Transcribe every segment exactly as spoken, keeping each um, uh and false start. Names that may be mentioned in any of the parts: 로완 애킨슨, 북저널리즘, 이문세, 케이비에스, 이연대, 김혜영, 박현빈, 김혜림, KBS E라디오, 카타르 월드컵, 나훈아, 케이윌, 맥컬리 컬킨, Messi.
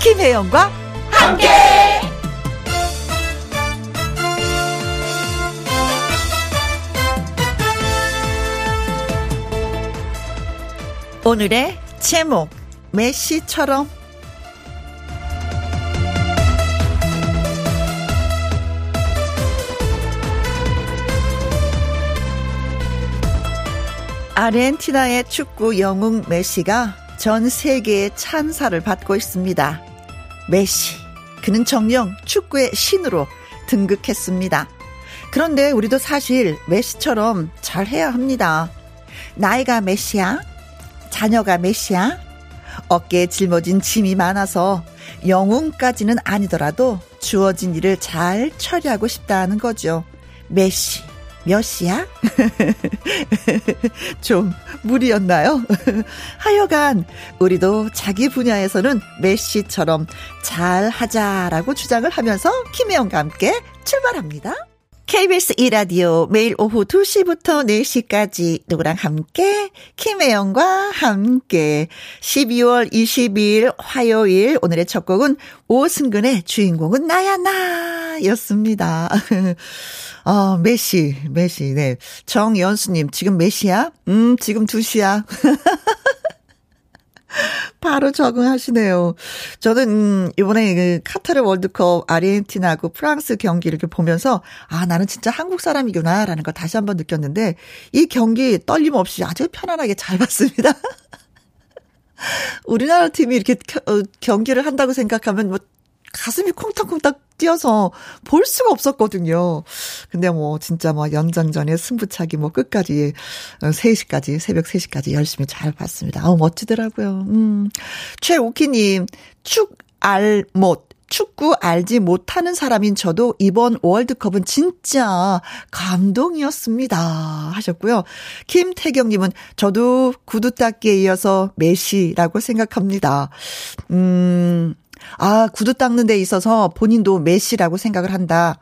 김혜영과 함께. 오늘의 제목, 메시처럼. 아르헨티나의 축구 영웅 메시가 전 세계의 찬사를 받고 있습니다. 메시, 그는 정녕 축구의 신으로 등극했습니다. 그런데 우리도 사실 메시처럼 잘해야 합니다. 나이가 몇이야? 자녀가 몇이야? 어깨에 짊어진 짐이 많아서 영웅까지는 아니더라도 주어진 일을 잘 처리하고 싶다는 거죠. 메시 몇이야? 좀 무리였나요? 하여간 우리도 자기 분야에서는 메시처럼 잘하자라고 주장을 하면서 김혜영과 함께 출발합니다. 케이비에스 E라디오 매일 오후 두 시부터 네 시까지 누구랑 함께, 김혜영과 함께. 십이월 이십이일 화요일, 오늘의 첫 곡은 오승근의 주인공은 나야 나 였습니다. 아, 메시, 메시, 네. 정연수님, 지금 몇 시야? 음, 지금 두 시야. 바로 적응하시네요. 저는 음, 이번에 그 카타르 월드컵 아르헨티나하고 프랑스 경기를 이렇게 보면서 아, 나는 진짜 한국 사람이구나라는 걸 다시 한번 느꼈는데, 이 경기 떨림 없이 아주 편안하게 잘 봤습니다. 우리나라 팀이 이렇게 겨, 어, 경기를 한다고 생각하면 뭐 가슴이 콩닥콩닥 뛰어서 볼 수가 없었거든요. 근데 뭐 진짜 뭐 연장전에 승부차기 뭐 끝까지 세 시까지, 새벽 세 시까지 열심히 잘 봤습니다. 아우, 멋지더라고요. 음. 최옥희님, 축 알 못. 축구 알지 못하는 사람인 저도 이번 월드컵은 진짜 감동이었습니다 하셨고요. 김태경님은 저도 구두 닦기에 이어서 메시라고 생각합니다. 음. 아, 구두 닦는 데 있어서 본인도 메시라고 생각을 한다.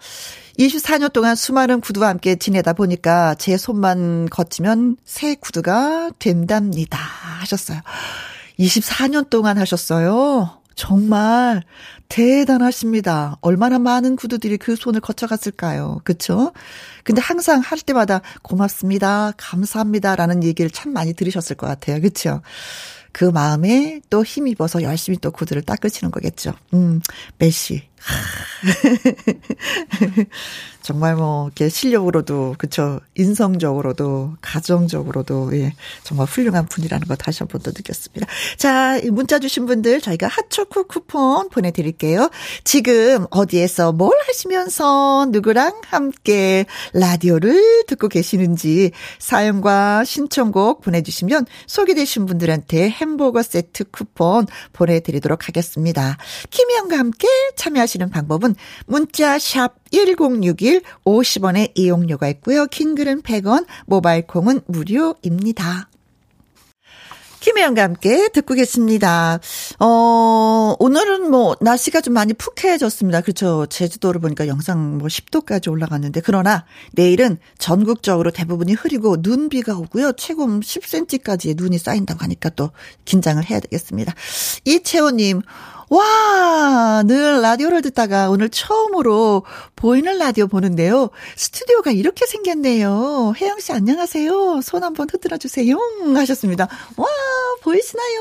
이십사 년 동안 수많은 구두와 함께 지내다 보니까 제 손만 거치면 새 구두가 된답니다 하셨어요. 이십사 년 동안 하셨어요. 정말 대단하십니다. 얼마나 많은 구두들이 그 손을 거쳐갔을까요. 그렇죠? 근데 항상 할 때마다 고맙습니다, 감사합니다라는 얘기를 참 많이 들으셨을 것 같아요. 그렇죠? 그 마음에 또 힘입어서 열심히 또 구두를 닦으시는 거겠죠. 음, 메시. 정말 뭐, 이렇게 실력으로도, 그쵸. 인성적으로도, 가정적으로도, 예. 정말 훌륭한 분이라는 거 다시 한 번 더 느꼈습니다. 자, 문자 주신 분들 저희가 핫초코 쿠폰 보내드릴게요. 지금 어디에서 뭘 하시면서 누구랑 함께 라디오를 듣고 계시는지 사연과 신청곡 보내주시면 소개되신 분들한테 햄버거 세트 쿠폰 보내드리도록 하겠습니다. 김혜영과 함께 참여하시는 방법은 문자 샵 일공육일 오십 원의 이용료가 있고요. 킹글은 백 원, 모바일콩은 무료입니다. 김혜영과 함께 듣고 계십니다. 어, 오늘은 뭐, 날씨가 좀 많이 푹해졌습니다. 그렇죠. 제주도를 보니까 영상 뭐 십 도까지 올라갔는데, 그러나 내일은 전국적으로 대부분이 흐리고 눈비가 오고요. 최고 십 센티미터까지 눈이 쌓인다고 하니까 또 긴장을 해야 되겠습니다. 이채호님, 와, 늘 라디오를 듣다가 오늘 처음으로 보이는 라디오 보는데요. 스튜디오가 이렇게 생겼네요. 혜영 씨 안녕하세요. 손 한번 흔들어 주세요 하셨습니다. 와, 보이시나요?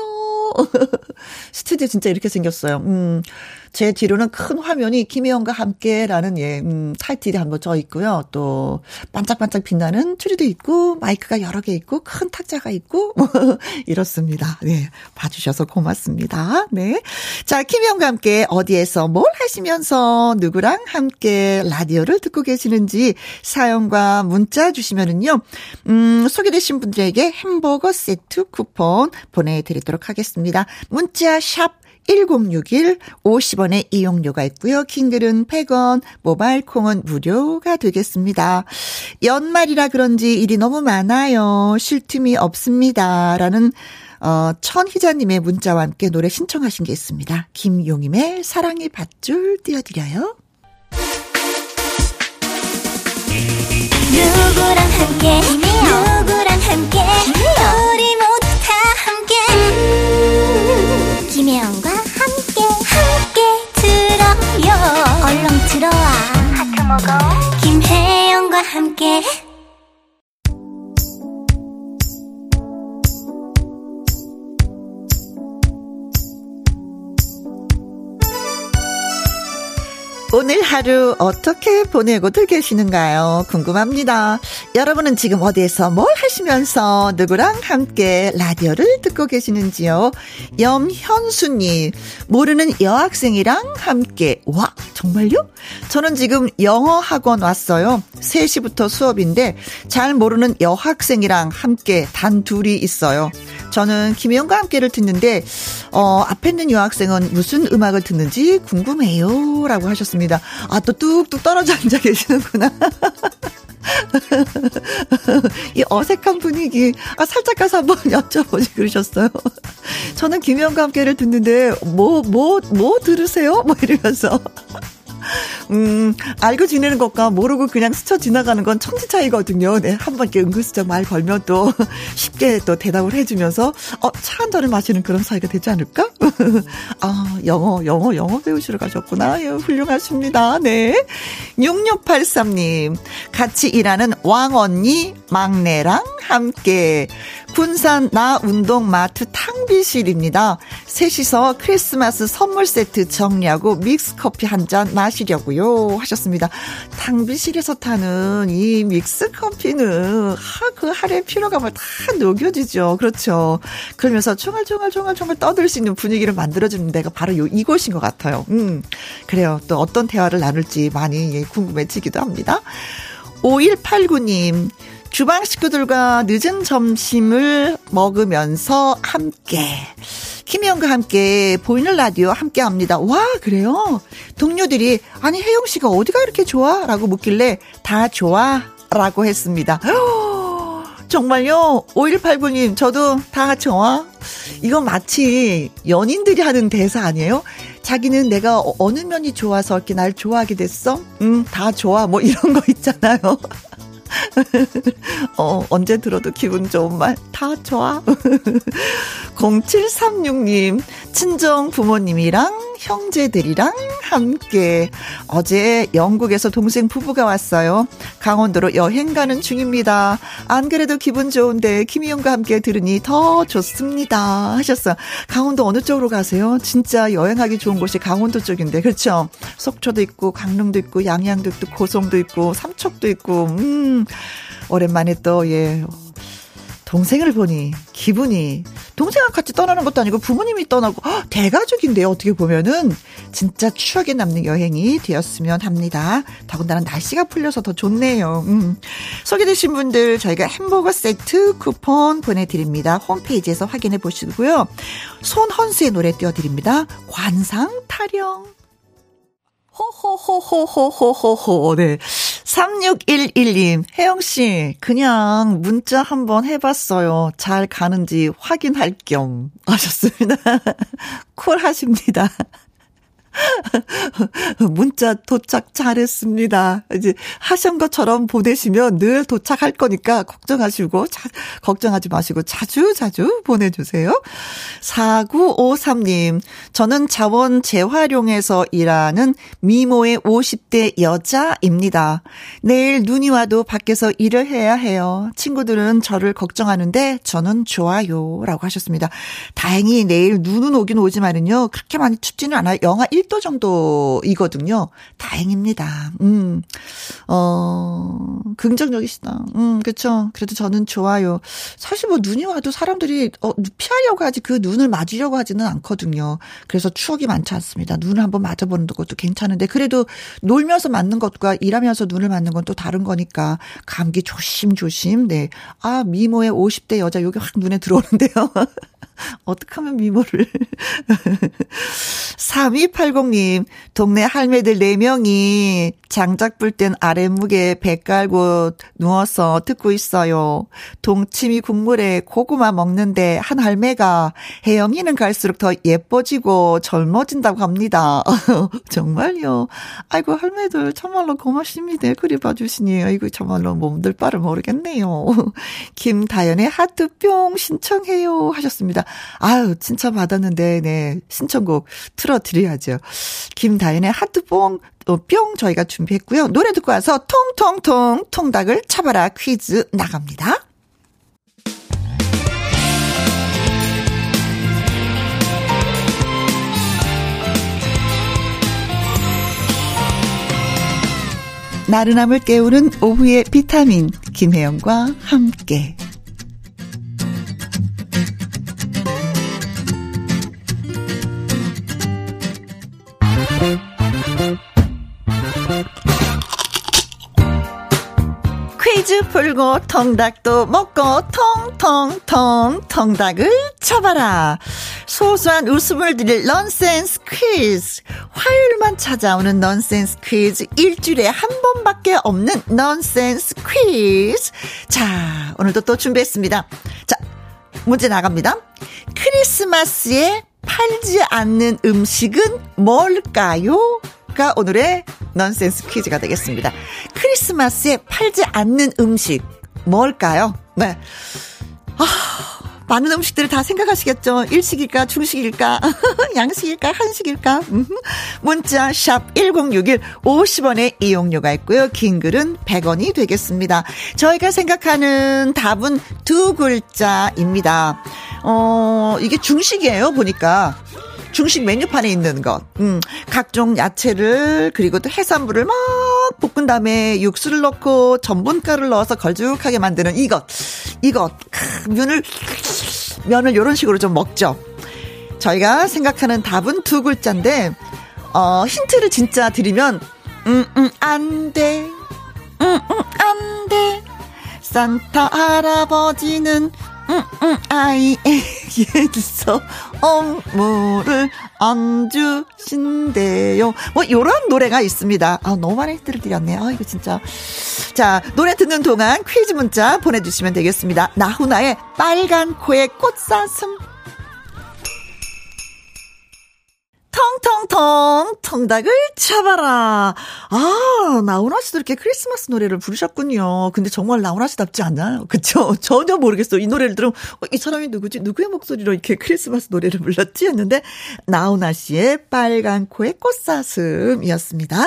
스튜디오 진짜 이렇게 생겼어요. 음. 제 뒤로는 큰 화면이 김혜영과 함께라는 예, 음, 타이틀이 한번 져 있고요. 또 반짝반짝 빛나는 트리도 있고 마이크가 여러 개 있고 큰 탁자가 있고 이렇습니다. 네, 봐주셔서 고맙습니다. 네, 자, 김혜영과 함께 어디에서 뭘 하시면서 누구랑 함께 라디오를 듣고 계시는지 사연과 문자 주시면은요, 음, 소개되신 분들에게 햄버거 세트 쿠폰 보내드리도록 하겠습니다. 문자 샵 일공육일 오십 원의 이용료가 있고요. 킹글은 백 원, 모바일 콩은 무료가 되겠습니다. 연말이라 그런지 일이 너무 많아요. 쉴 틈이 없습니다 라는 어, 천희자님의 문자와 함께 노래 신청하신 게 있습니다. 김용임의 사랑이 밧줄 띄워드려요. 누구랑 함께, 누구랑 함께, 우리 모두 다 함께, 김혜영과 함께. 얼렁 들어와 하트 먹어. 김혜영과 함께. 오늘 하루 어떻게 보내고들 계시는가요? 궁금합니다. 여러분은 지금 어디에서 뭘 하시면서 누구랑 함께 라디오를 듣고 계시는지요? 염현수님, 모르는 여학생이랑 함께. 와, 정말요? 저는 지금 영어 학원 왔어요. 세 시부터 수업인데 잘 모르는 여학생이랑 함께 단 둘이 있어요. 저는 김혜영과 함께를 듣는데 어, 앞에 있는 여학생은 무슨 음악을 듣는지 궁금해요 라고 하셨습니다. 아, 또 뚝뚝 떨어져 앉아 계시는구나. 이 어색한 분위기, 아, 살짝 가서 한번 여쭤보지 그러셨어요. 저는 김혜영과 함께를 듣는데 뭐, 뭐, 뭐 들으세요? 뭐 이러면서. 음, 알고 지내는 것과 모르고 그냥 스쳐 지나가는 건 천지 차이거든요. 네, 한번 이렇게 은근슬쩍 말 걸면 또 쉽게 또 대답을 해주면서, 어, 차 한 잔을 마시는 그런 사이가 되지 않을까? 아, 영어, 영어, 영어 배우시러 가셨구나. 예, 훌륭하십니다. 네. 육육팔삼 님, 같이 일하는 왕언니 막내랑 함께. 군산 나 운동 마트 탕비실입니다. 셋이서 크리스마스 선물 세트 정리하고 믹스 커피 한 잔 마시려고요 하셨습니다. 탕비실에서 타는 이 믹스 커피는 하, 그 하루의 피로감을 다 녹여주죠. 그렇죠. 그러면서 총알총알총알총알 떠들 수 있는 분위기를 만들어주는 데가 바로 요, 이곳인 것 같아요. 음, 그래요. 또 어떤 대화를 나눌지 많이 궁금해지기도 합니다. 오일팔구 님, 주방 식구들과 늦은 점심을 먹으면서 함께. 김혜영과 함께 보이는 라디오 함께합니다. 와, 그래요? 동료들이 아니 혜영 씨가 어디가 이렇게 좋아? 라고 묻길래 다 좋아 라고 했습니다. 허, 정말요? 오일팔구 님, 저도 다 좋아? 이건 마치 연인들이 하는 대사 아니에요? 자기는 내가 어느 면이 좋아서 이렇게 날 좋아하게 됐어? 음, 다 좋아 뭐 이런 거 있잖아요. 어, 언제 들어도 기분 좋은 말 다 좋아. 공칠삼육 님, 친정 부모님이랑 형제들이랑 함께. 어제 영국에서 동생 부부가 왔어요. 강원도로 여행 가는 중입니다. 안 그래도 기분 좋은데 김희영과 함께 들으니 더 좋습니다 하셨어요. 강원도 어느 쪽으로 가세요? 진짜 여행하기 좋은 곳이 강원도 쪽인데, 그렇죠? 속초도 있고 강릉도 있고 양양도 있고 고성도 있고 삼척도 있고. 음, 오랜만에 또 예, 동생을 보니 기분이, 동생과 같이 떠나는 것도 아니고 부모님이 떠나고 대가족인데요. 어떻게 보면은 진짜 추억에 남는 여행이 되었으면 합니다. 더군다나 날씨가 풀려서 더 좋네요. 음. 소개되신 분들 저희가 햄버거 세트 쿠폰 보내드립니다. 홈페이지에서 확인해 보시고요. 손헌수의 노래 띄워드립니다. 관상 타령. 호호호호호호호호. 네. 삼육일일 님, 혜영씨, 그냥 문자 한번 해봤어요. 잘 가는지 확인할 겸. 하셨습니다. 쿨하십니다. 문자 도착 잘했습니다. 이제 하신 것처럼 보내시면 늘 도착할 거니까 걱정하시고, 자, 걱정하지 마시고 자주 자주 보내주세요. 사구오삼 님, 저는 자원 재활용해서 일하는 미모의 오십 대 여자입니다. 내일 눈이 와도 밖에서 일을 해야 해요. 친구들은 저를 걱정하는데 저는 좋아요 라고 하셨습니다. 다행히 내일 눈은 오긴 오지만은요, 그렇게 많이 춥지는 않아요. 영하 일 도 정도이거든요. 다행입니다. 음, 어, 긍정적이시다. 음, 그쵸. 그래도 저는 좋아요. 사실 뭐 눈이 와도 사람들이, 어, 피하려고 하지 그 눈을 맞으려고 하지는 않거든요. 그래서 추억이 많지 않습니다. 눈을 한번 맞아보는 것도 괜찮은데, 그래도 놀면서 맞는 것과 일하면서 눈을 맞는 건 또 다른 거니까, 감기 조심조심. 네. 아, 미모의 오십 대 여자, 요게 확 눈에 들어오는데요. 어떻게 하면 미모를. 삼이팔공 님, 동네 할매들 네 명이 장작 불 땐 아랫목에 배 깔고 누워서 듣고 있어요. 동치미 국물에 고구마 먹는데 한 할매가 혜영이는 갈수록 더 예뻐지고 젊어진다고 합니다. 정말요? 아이고, 할매들 정말로 고맙습니다. 그리 봐주시니. 아이고, 정말로 몸들 바를 모르겠네요. 김다연의 하트뿅 신청해요 하셨습니다. 하셨습니다. 아유, 칭찬받았는데, 네. 신청곡 틀어드려야죠. 김다연의 하트뽕, 어, 뿅 저희가 준비했고요. 노래 듣고 와서 통통통 통닭을 차봐라 퀴즈 나갑니다. 나른함을 깨우는 오후의 비타민 김혜영과 함께 퀴즈 풀고 통닭도 먹고 통통통 통닭을 쳐봐라. 소소한 웃음을 드릴 넌센스 퀴즈, 화요일만 찾아오는 넌센스 퀴즈, 일주일에 한 번밖에 없는 넌센스 퀴즈. 자, 오늘도 또 준비했습니다. 자, 문제 나갑니다. 크리스마스에 팔지 않는 음식은 뭘까요? 가 오늘의 넌센스 퀴즈가 되겠습니다. 크리스마스에 팔지 않는 음식 뭘까요? 네, 아... 많은 음식들을 다 생각하시겠죠. 일식일까, 중식일까, 양식일까, 한식일까. 문자 샵 일공육일 오십 원의 이용료가 있고요. 긴 글은 백 원이 되겠습니다. 저희가 생각하는 답은 두 글자입니다. 어, 이게 중식이에요, 보니까. 중식 메뉴판에 있는 것. 음, 각종 야채를 그리고 또 해산물을 막 볶은 다음에 육수를 넣고 전분가루를 넣어서 걸쭉하게 만드는 이것. 이것. 면을 면을 이런 식으로 좀 먹죠. 저희가 생각하는 답은 두 글자인데 어, 힌트를 진짜 드리면 음, 음, 안 돼. 음, 음, 안 돼. 산타 할아버지는 음, 음, 아이에게서 업무를 안 주신대요. 뭐, 요런 노래가 있습니다. 아, 너무 많은 힌트를 드렸네요. 아, 이거 진짜. 자, 노래 듣는 동안 퀴즈 문자 보내주시면 되겠습니다. 나훈아의 빨간 코의 꽃사슴. 통통통 통닭을 잡아라. 아, 나훈아 씨도 이렇게 크리스마스 노래를 부르셨군요. 근데 정말 나훈아 씨답지 않아요? 그쵸? 전혀 모르겠어요. 이 노래를 들으면 어, 이 사람이 누구지? 누구의 목소리로 이렇게 크리스마스 노래를 불렀지? 했는데 나훈아 씨의 빨간 코의 꽃사슴이었습니다.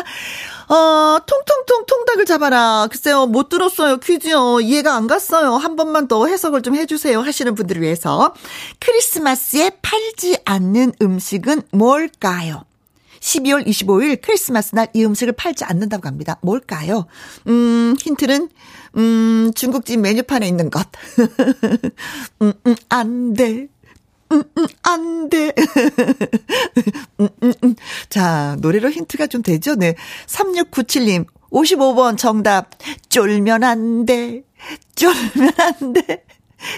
어, 통통통 통닭을 잡아라. 글쎄요, 못 들었어요. 퀴즈요. 이해가 안 갔어요. 한 번만 더 해석을 좀 해주세요. 하시는 분들을 위해서. 크리스마스에 팔지 않는 음식은 뭘까요? 십이월 이십오일 크리스마스 날 이 음식을 팔지 않는다고 합니다. 뭘까요? 음, 힌트는, 음, 중국집 메뉴판에 있는 것. 음, 음, 안 돼. 음, 음, 안 돼. 음, 음, 음. 자, 노래로 힌트가 좀 되죠? 네. 삼육구칠님, 오십오 번 정답. 쫄면 안 돼. 쫄면 안 돼.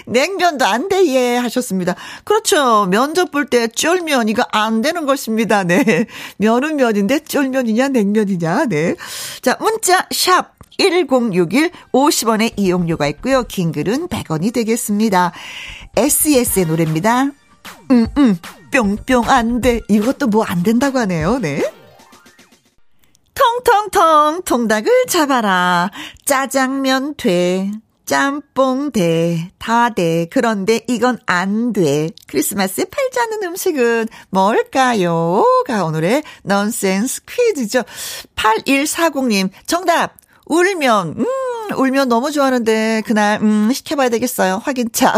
냉면도 안 돼, 예, 하셨습니다. 그렇죠. 면접 볼 때 쫄면, 이거 안 되는 것입니다. 네. 면은 면인데 쫄면이냐, 냉면이냐, 네. 자, 문자, 샵. 일공육일 오십 원의 이용료가 있고요. 긴 글은 백 원이 되겠습니다. 에스이에스의 노래입니다. 음, 음, 뿅뿅 안 돼. 이것도 뭐 안 된다고 하네요. 네. 통통통 통닭을 잡아라. 짜장면 돼. 짬뽕 돼. 다 돼. 그런데 이건 안 돼. 크리스마스에 팔지 않는 음식은 뭘까요? 가 오늘의 넌센스 퀴즈죠. 팔일사공님 정답. 울면, 음, 울면 너무 좋아하는데, 그날, 음, 시켜봐야 되겠어요. 확인차.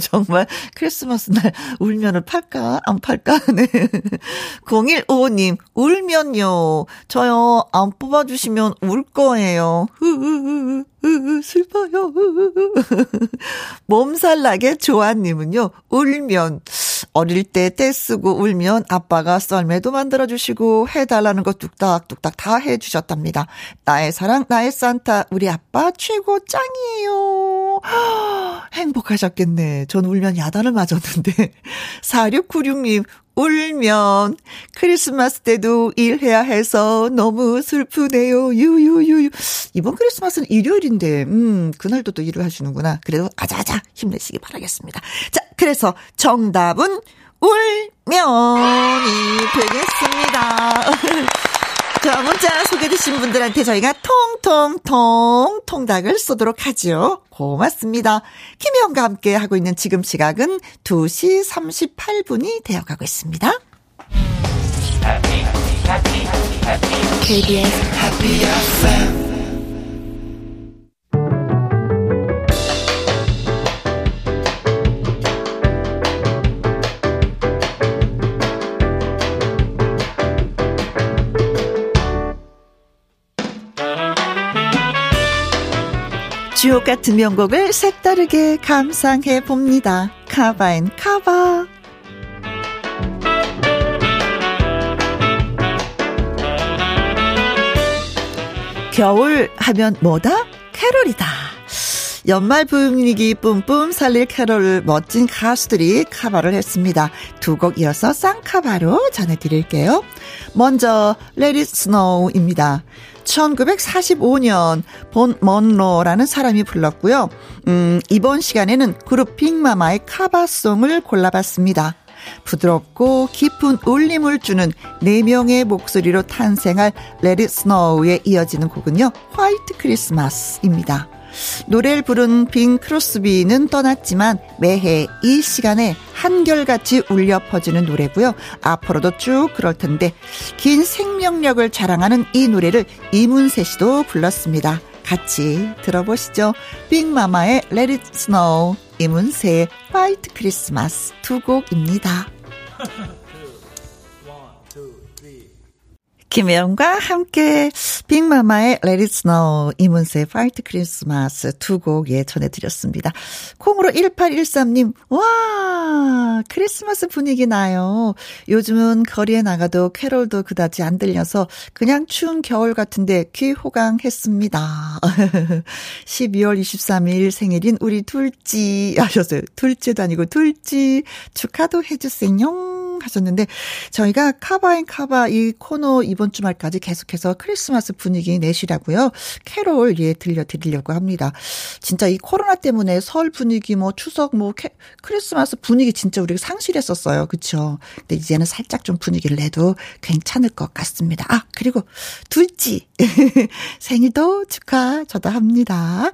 정말, 크리스마스 날, 울면을 팔까? 안 팔까? 네. 공일오오님, 울면요. 저요, 안 뽑아주시면 울 거예요. 흐흐흐흐. 슬퍼요. 몸살나게 조아님은요, 울면. 어릴 때 떼쓰고 울면 아빠가 썰매도 만들어주시고 해달라는 거 뚝딱뚝딱 다 해주셨답니다. 나의 사랑, 나의 산타, 우리 아빠 최고 짱이에요. 행복하셨겠네. 전 울면 야단을 맞았는데. 사육구육님. 울면 크리스마스 때도 일해야 해서 너무 슬프네요. 유유유유. 이번 크리스마스는 일요일인데 음 그날도 또 일을 하시는구나. 그래도 아자아자 힘내시기 바라겠습니다. 자, 그래서 정답은 울면이 되겠습니다. 자, 문자 소개되신 분들한테 저희가 통통통 통닭을 쏘도록 하죠. 고맙습니다. 김혜영과 함께 하고 있는 지금 시각은 두 시 삼십팔 분이 되어가고 있습니다. 케이비에스 Happy 에프엠 주옥 같은 명곡을 색다르게 감상해 봅니다. 카바인 카바. 겨울 하면 뭐다? 캐롤이다. 연말 분위기 뿜뿜 살릴 캐롤을 멋진 가수들이 카바를 했습니다. 두 곡 이어서 쌍카바로 전해드릴게요. 먼저 Let It Snow입니다. 천구백사십오 년 본 먼로라는 사람이 불렀고요. 음, 이번 시간에는 그룹 빅마마의 카바송을 골라봤습니다. 부드럽고 깊은 울림을 주는 네 명의 목소리로 탄생할 Let It Snow에 이어지는 곡은요. 화이트 크리스마스입니다. 노래를 부른 빙 크로스비는 떠났지만 매해 이 시간에 한결같이 울려 퍼지는 노래고요. 앞으로도 쭉 그럴 텐데 긴 생명력을 자랑하는 이 노래를 이문세 씨도 불렀습니다. 같이 들어보시죠. 빅마마의 Let It Snow, 이문세의 화이트 크리스마스 두 곡입니다. 김혜영과 함께 빅마마의 Let It Snow, 이문세의 White Christmas 두 곡 예 전해드렸습니다. 콩으로 일팔일삼 님 와 크리스마스 분위기 나요. 요즘은 거리에 나가도 캐롤도 그다지 안 들려서 그냥 추운 겨울 같은데 귀 호강했습니다. 십이월 이십삼일 생일인 우리 둘째 하셨어요. 둘째도 아니고 둘째 축하도 해주세요. 하셨는데 저희가 카바인 카바 이 코너 이번 주말까지 계속해서 크리스마스 분위기 내시라고요. 캐롤 예 들려드리려고 합니다. 진짜 이 코로나 때문에 설 분위기 뭐 추석 뭐 캐, 크리스마스 분위기 진짜 우리가 상실했었어요. 그렇죠. 근데 이제는 살짝 좀 분위기를 내도 괜찮을 것 같습니다. 아 그리고 둘째 생일도 축하 저도 합니다.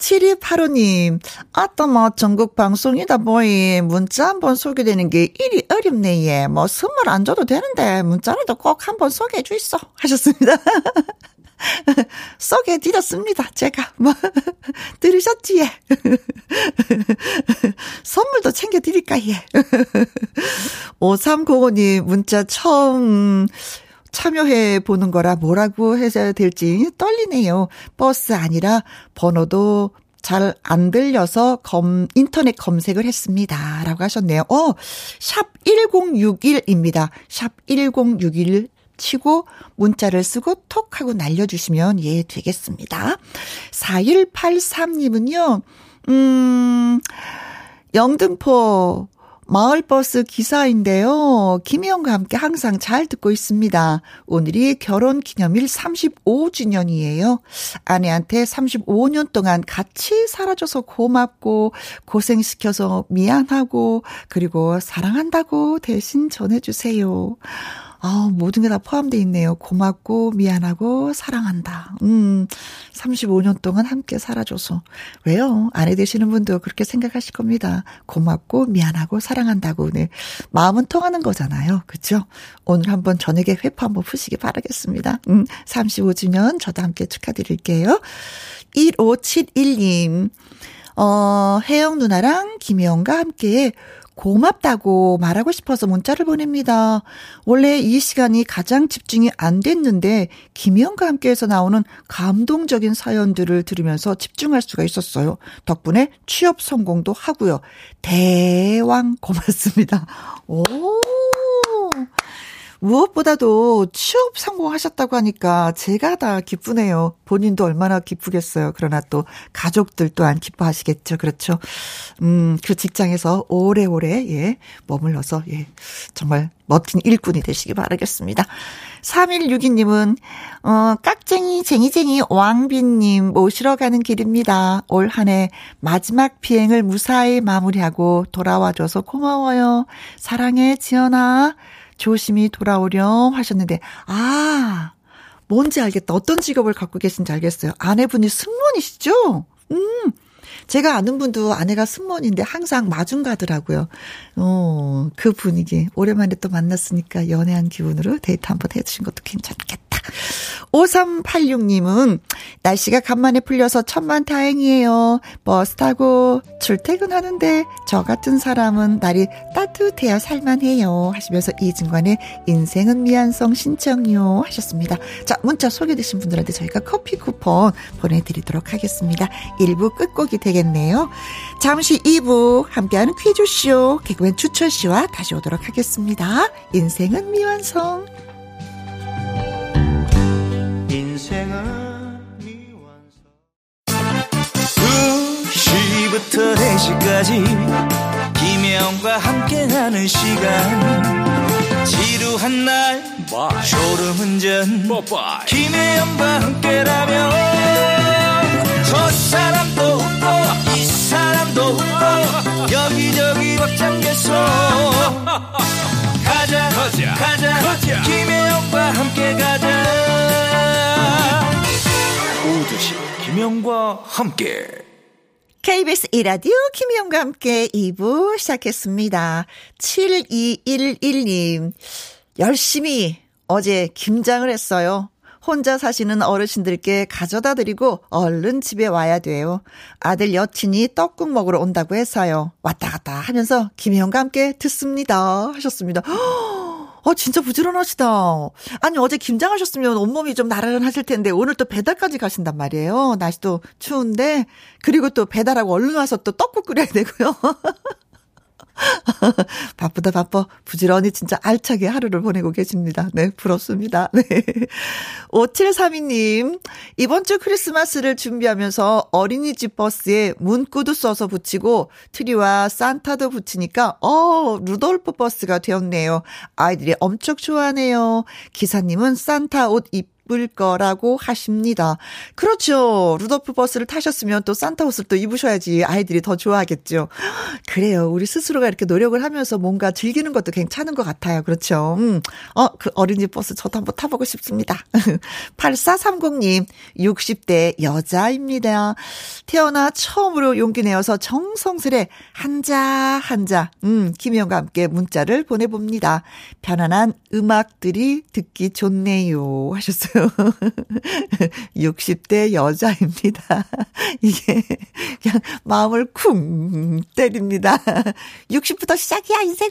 칠이팔오 님, 아따마 전국 방송이다 보이 문자 한번 소개되는 게 일이 어렵네. 예. 뭐 선물 안 줘도 되는데 문자라도 꼭 한번 소개해 주이소 하셨습니다. 소개해 드렸습니다. 제가 뭐 들으셨지? 예. 선물도 챙겨 드릴까? 예. 오삼공오 님 문자 처음 참여해 보는 거라 뭐라고 해야 될지 떨리네요. 버스 아니라 번호도 잘 안 들려서 검, 인터넷 검색을 했습니다. 라고 하셨네요. 어, 샵 일공육일입니다. 샵 일공육일 치고 문자를 쓰고 톡 하고 날려주시면 예, 되겠습니다. 사일팔삼 님은요, 음, 영등포, 마을버스 기사인데요. 김혜영과 함께 항상 잘 듣고 있습니다. 오늘이 결혼기념일 삼십오 주년이에요. 아내한테 삼십오 년 동안 같이 살아줘서 고맙고 고생시켜서 미안하고 그리고 사랑한다고 대신 전해주세요. 아, 모든 게 다 포함되어 있네요. 고맙고 미안하고 사랑한다. 음, 삼십오 년 동안 함께 살아줘서. 왜요? 아내 되시는 분도 그렇게 생각하실 겁니다. 고맙고 미안하고 사랑한다고. 네. 마음은 통하는 거잖아요. 그렇죠? 오늘 한번 저녁에 회포 한번 푸시기 바라겠습니다. 음, 삼십오 주년 저도 함께 축하드릴게요. 일오칠일 님 어, 혜영 누나랑 김혜영과 함께 고맙다고 말하고 싶어서 문자를 보냅니다. 원래 이 시간이 가장 집중이 안 됐는데 김혜영과 함께해서 나오는 감동적인 사연들을 들으면서 집중할 수가 있었어요. 덕분에 취업 성공도 하고요. 대왕 고맙습니다. 오, 무엇보다도 취업 성공하셨다고 하니까 제가 다 기쁘네요. 본인도 얼마나 기쁘겠어요. 그러나 또 가족들 또한 기뻐하시겠죠. 그렇죠. 음, 그 직장에서 오래오래, 예, 머물러서, 예, 정말 멋진 일꾼이 되시기 바라겠습니다. 삼일육이 님은, 어, 깍쟁이, 쟁이쟁이, 왕빈님 모시러 가는 길입니다. 올 한 해 마지막 비행을 무사히 마무리하고 돌아와줘서 고마워요. 사랑해, 지연아. 조심히 돌아오렴 하셨는데, 아, 뭔지 알겠다. 어떤 직업을 갖고 계신지 알겠어요. 아내분이 승무원이시죠? 음. 제가 아는 분도 아내가 승무원인데 항상 마중 가더라고요. 어, 그 분위기. 오랜만에 또 만났으니까 연애한 기분으로 데이트 한번 해주신 것도 괜찮겠다. 오삼팔육 님은 날씨가 간만에 풀려서 천만 다행이에요. 버스 타고 출퇴근하는데 저 같은 사람은 날이 따뜻해야 살만해요. 하시면서 이진관의 인생은 미안성 신청요 하셨습니다. 자, 문자 소개되신 분들한테 저희가 커피 쿠폰 보내드리도록 하겠습니다. 일 부 끝곡이 되겠네요. 잠시 이 부 함께하는 퀴즈쇼 개그맨 주철씨와 다시 오도록 하겠습니다. 인생은 미완성. 인생은 미완성. 두 시부터 네 시까지 김혜영과 함께하는 시간. 지루한 날 졸음운전 김혜영과 함께라면 저 사람도 웃고 이 사람도 웃고 여기저기 벅장개소 가자, 가자 가자 가자 김혜영과 함께 가자. 오두시 김혜영과 함께 케이비에스 E라디오 김혜영과 함께 이 부 시작했습니다. 칠이일일 님 열심히 어제 김장을 했어요. 혼자 사시는 어르신들께 가져다 드리고 얼른 집에 와야 돼요. 아들 여친이 떡국 먹으러 온다고 해서요. 왔다 갔다 하면서 김혜영과 함께 듣습니다. 하셨습니다. 아, 진짜 부지런하시다. 아니, 어제 김장하셨으면 온몸이 좀 나른하실 텐데 오늘 또 배달까지 가신단 말이에요. 날씨도 추운데. 그리고 또 배달하고 얼른 와서 또 떡국 끓여야 되고요. 바쁘다 바빠. 부지런히 진짜 알차게 하루를 보내고 계십니다. 네, 부럽습니다. 네. 오칠삼이 님 이번 주 크리스마스를 준비하면서 어린이집 버스에 문구도 써서 붙이고 트리와 산타도 붙이니까 어 루돌프 버스가 되었네요. 아이들이 엄청 좋아하네요. 기사님은 산타 옷 입 물 거라고 하십니다. 그렇죠. 루돌프 버스를 타셨으면 또 산타 옷을 또 입으셔야지 아이들이 더 좋아하겠죠. 그래요. 우리 스스로가 이렇게 노력을 하면서 뭔가 즐기는 것도 괜찮은 것 같아요. 그렇죠. 음. 어, 그 어린이집 버스 저도 한번 타보고 싶습니다. 팔사삼공 님 육십 대 여자입니다. 태어나 처음으로 용기 내어서 정성스레 한자 한자 음, 김혜영과 함께 문자를 보내봅니다. 편안한 음악들이 듣기 좋네요. 하셨어요. 육십 대 여자입니다. 이게 그냥 마음을 쿵 때립니다. 육십부터 시작이야 인생은.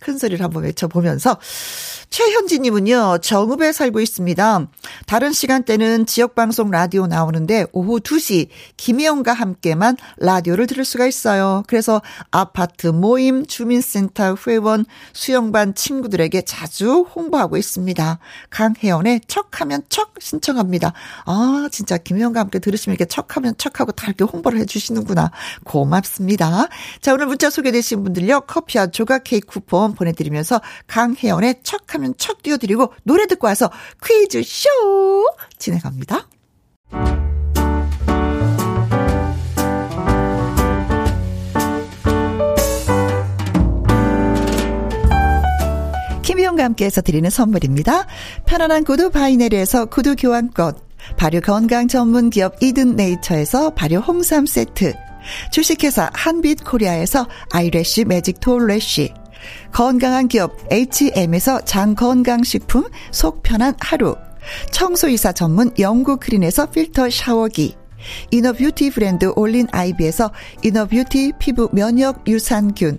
큰 소리를 한번 외쳐보면서 최현지님은요. 정읍에 살고 있습니다. 다른 시간대는 지역방송 라디오 나오는데 오후 두 시 김혜영과 함께만 라디오를 들을 수가 있어요. 그래서 아파트 모임 주민센터 회원 수영반 친구들에게 자주 홍보하고 있습니다. 강혜영 척하면 척 신청합니다. 아 진짜 김혜영과 함께 들으시면 이렇게 척하면 척하고 다 이렇게 홍보를 해주시는구나. 고맙습니다. 자 오늘 문자 소개되신 분들요. 커피와 조각 케이크 쿠폰 보내드리면서 강혜연의 척하면 척 띄워드리고 노래 듣고 와서 퀴즈쇼 진행합니다. 김혜영과 함께해서 드리는 선물입니다. 편안한 구두 바이네리에서 구두 교환권, 발효 건강 전문 기업 이든 네이처에서 발효 홍삼 세트, 주식회사 한빛 코리아에서 아이래쉬 매직 톨래쉬, 건강한 기업 에이치엠에서 장 건강식품 속 편한 하루, 청소이사 전문 영구 크린에서 필터 샤워기, 이너뷰티 브랜드 올린 아이비에서 이너뷰티 피부 면역 유산균,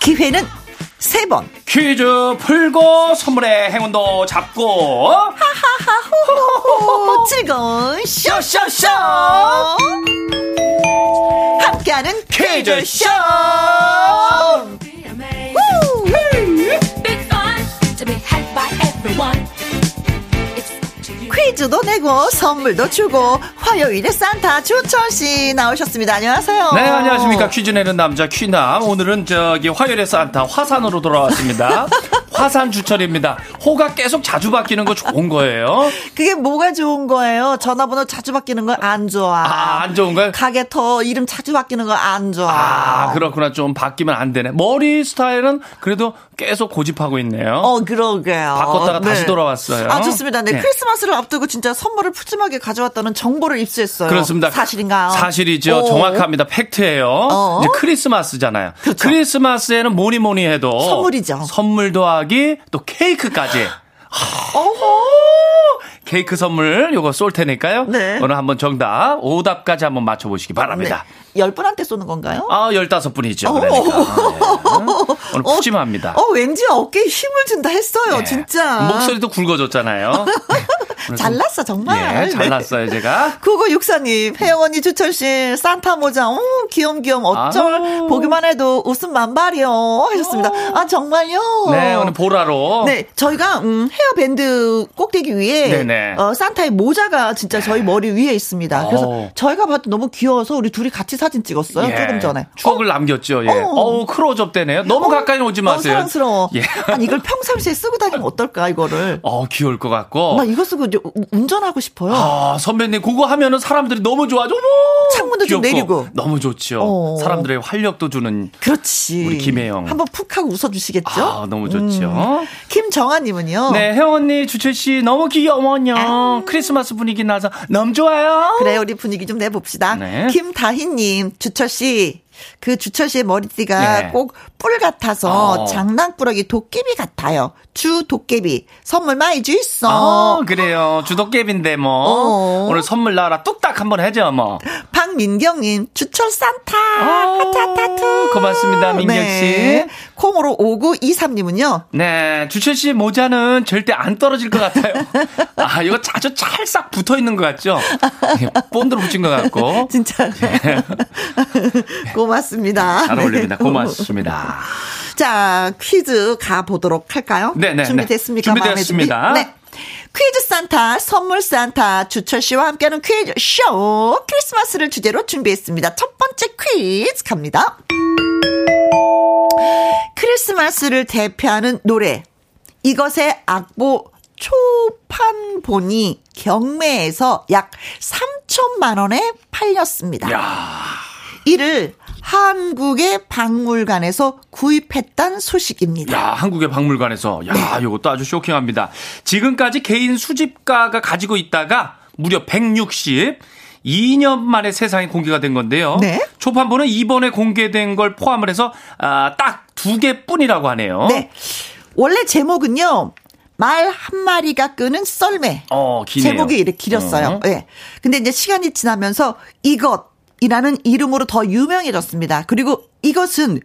기회는 세 번. 퀴즈 풀고 선물의 행운도 잡고 하하하호 즐거운 쇼쇼쇼 함께하는 퀴즈쇼. 퀴즈도 내고 선물도 주고 화요일에 산타 주철씨 나오셨습니다. 안녕하세요. 네, 안녕하십니까. 퀴즈 내는 남자 퀴남. 오늘은 저기 화요일에 산타 화산으로 돌아왔습니다. 화산 주철입니다. 호가 계속 자주 바뀌는 거 좋은 거예요? 그게 뭐가 좋은 거예요? 전화번호 자주 바뀌는 거 안 좋아. 아, 안 좋은 거요? 가게터 이름 자주 바뀌는 거 안 좋아. 아, 그렇구나. 좀 바뀌면 안 되네. 머리 스타일은 그래도 계속 고집하고 있네요. 어, 그러게요. 바꿨다가 네. 다시 돌아왔어요. 아, 좋습니다. 네, 네. 크리스마스를 앞두고 진짜 선물을 푸짐하게 가져왔다는 정보를 입수했어요. 그렇습니다. 사실인가요? 사실이죠. 오. 정확합니다. 팩트예요. 어? 이제 크리스마스잖아요. 그렇죠. 크리스마스에는 뭐니 뭐니 해도 선물이죠. 선물도 하기 또 케이크까지. 케이크 선물 요거 쏠 테니까요. 네. 오늘 한번 정답 오답까지 한번 맞춰보시기 바랍니다. 네. 열 분한테 쏘는 건가요? 아, 열다섯 분이죠. 그러니까. 아, 네. 오늘 푸짐합니다. 어, 어, 왠지 어깨에 힘을 준다 했어요. 네. 진짜. 목소리도 굵어졌잖아요. 잘났어 정말. 네, 잘났어요 제가. 구구육사님 혜영 언니 주철씨 산타 모자 어, 귀염귀염 어쩔 아유. 보기만 해도 웃음 만발이요 하셨습니다. 아, 정말요. 네, 오늘 보라로 네 저희가 음, 헤어밴드 꼭대기 위에 어, 산타의 모자가 진짜 저희 머리 위에 있습니다. 그래서 오. 저희가 봐도 너무 귀여워서 우리 둘이 같이 사진 찍었어요. 예. 조금 전에 추억을 어? 남겼죠. 예. 어우 크로즈업 되네요. 너무 어. 가까이 오지 마세요. 어, 사랑스러워. 예. 아니 이걸 평상시에 쓰고 다니면 어떨까 이거를. 어, 귀여울 것 같고 나 이거 쓰고 운전하고 싶어요. 아, 선배님 그거 하면은 사람들이 너무 좋아하죠. 창문도 귀엽고, 좀 내리고 너무 좋죠. 어. 사람들의 활력도 주는. 그렇지. 우리 김혜영 한번 푹 하고 웃어주시겠죠. 아, 너무 좋죠. 음. 김정아님은요. 네, 혜영 언니 주철 씨 너무 귀여워요. 아. 크리스마스 분위기 나서 너무 좋아요. 그래 우리 분위기 좀 내봅시다. 네. 김다희님 주철 씨. 그 주철 씨의 머리띠가 네. 꼭 뿔 같아서 어. 장난꾸러기 도깨비 같아요. 주 도깨비 선물 많이 주있어. 어, 그래요. 주 도깨비인데 뭐 어. 오늘 선물 나와라 뚝딱 한번 해줘 뭐. 박민경님 주철 산타 하타타투. 고맙습니다 민경 씨. 네. 콩으로 오구이삼님은요. 네 주철 씨 모자는 절대 안 떨어질 것 같아요. 아 이거 아주 찰싹 붙어 있는 것 같죠. 본드로 붙인 것 같고. 진짜. 네. 고맙습니다. 잘 어울립니다. 고맙습니다. 자, 퀴즈 가보도록 할까요? 네네. 준비됐습니까? 준비됐습니다. 네. 퀴즈 산타, 선물 산타, 주철 씨와 함께하는 퀴즈 쇼. 크리스마스를 주제로 준비했습니다. 첫 번째 퀴즈 갑니다. 크리스마스를 대표하는 노래. 이것의 악보 초판본이 경매에서 약 삼천만 원에 팔렸습니다. 야. 이를 한국의 박물관에서 구입했단 소식입니다. 야, 한국의 박물관에서. 야, 네. 이것도 아주 쇼킹합니다. 지금까지 개인 수집가가 가지고 있다가 무려 백육십이 년 만에 세상에 공개가 된 건데요. 네. 초판본은 이번에 공개된 걸 포함을 해서 아, 딱 두 개뿐이라고 하네요. 네. 원래 제목은요. 말 한 마리가 끄는 썰매. 어, 기네요. 제목이 이렇게 길었어요. 예. 어. 네. 근데 이제 시간이 지나면서 이것 이라는 이름으로 더 유명해졌습니다. 그리고 이것은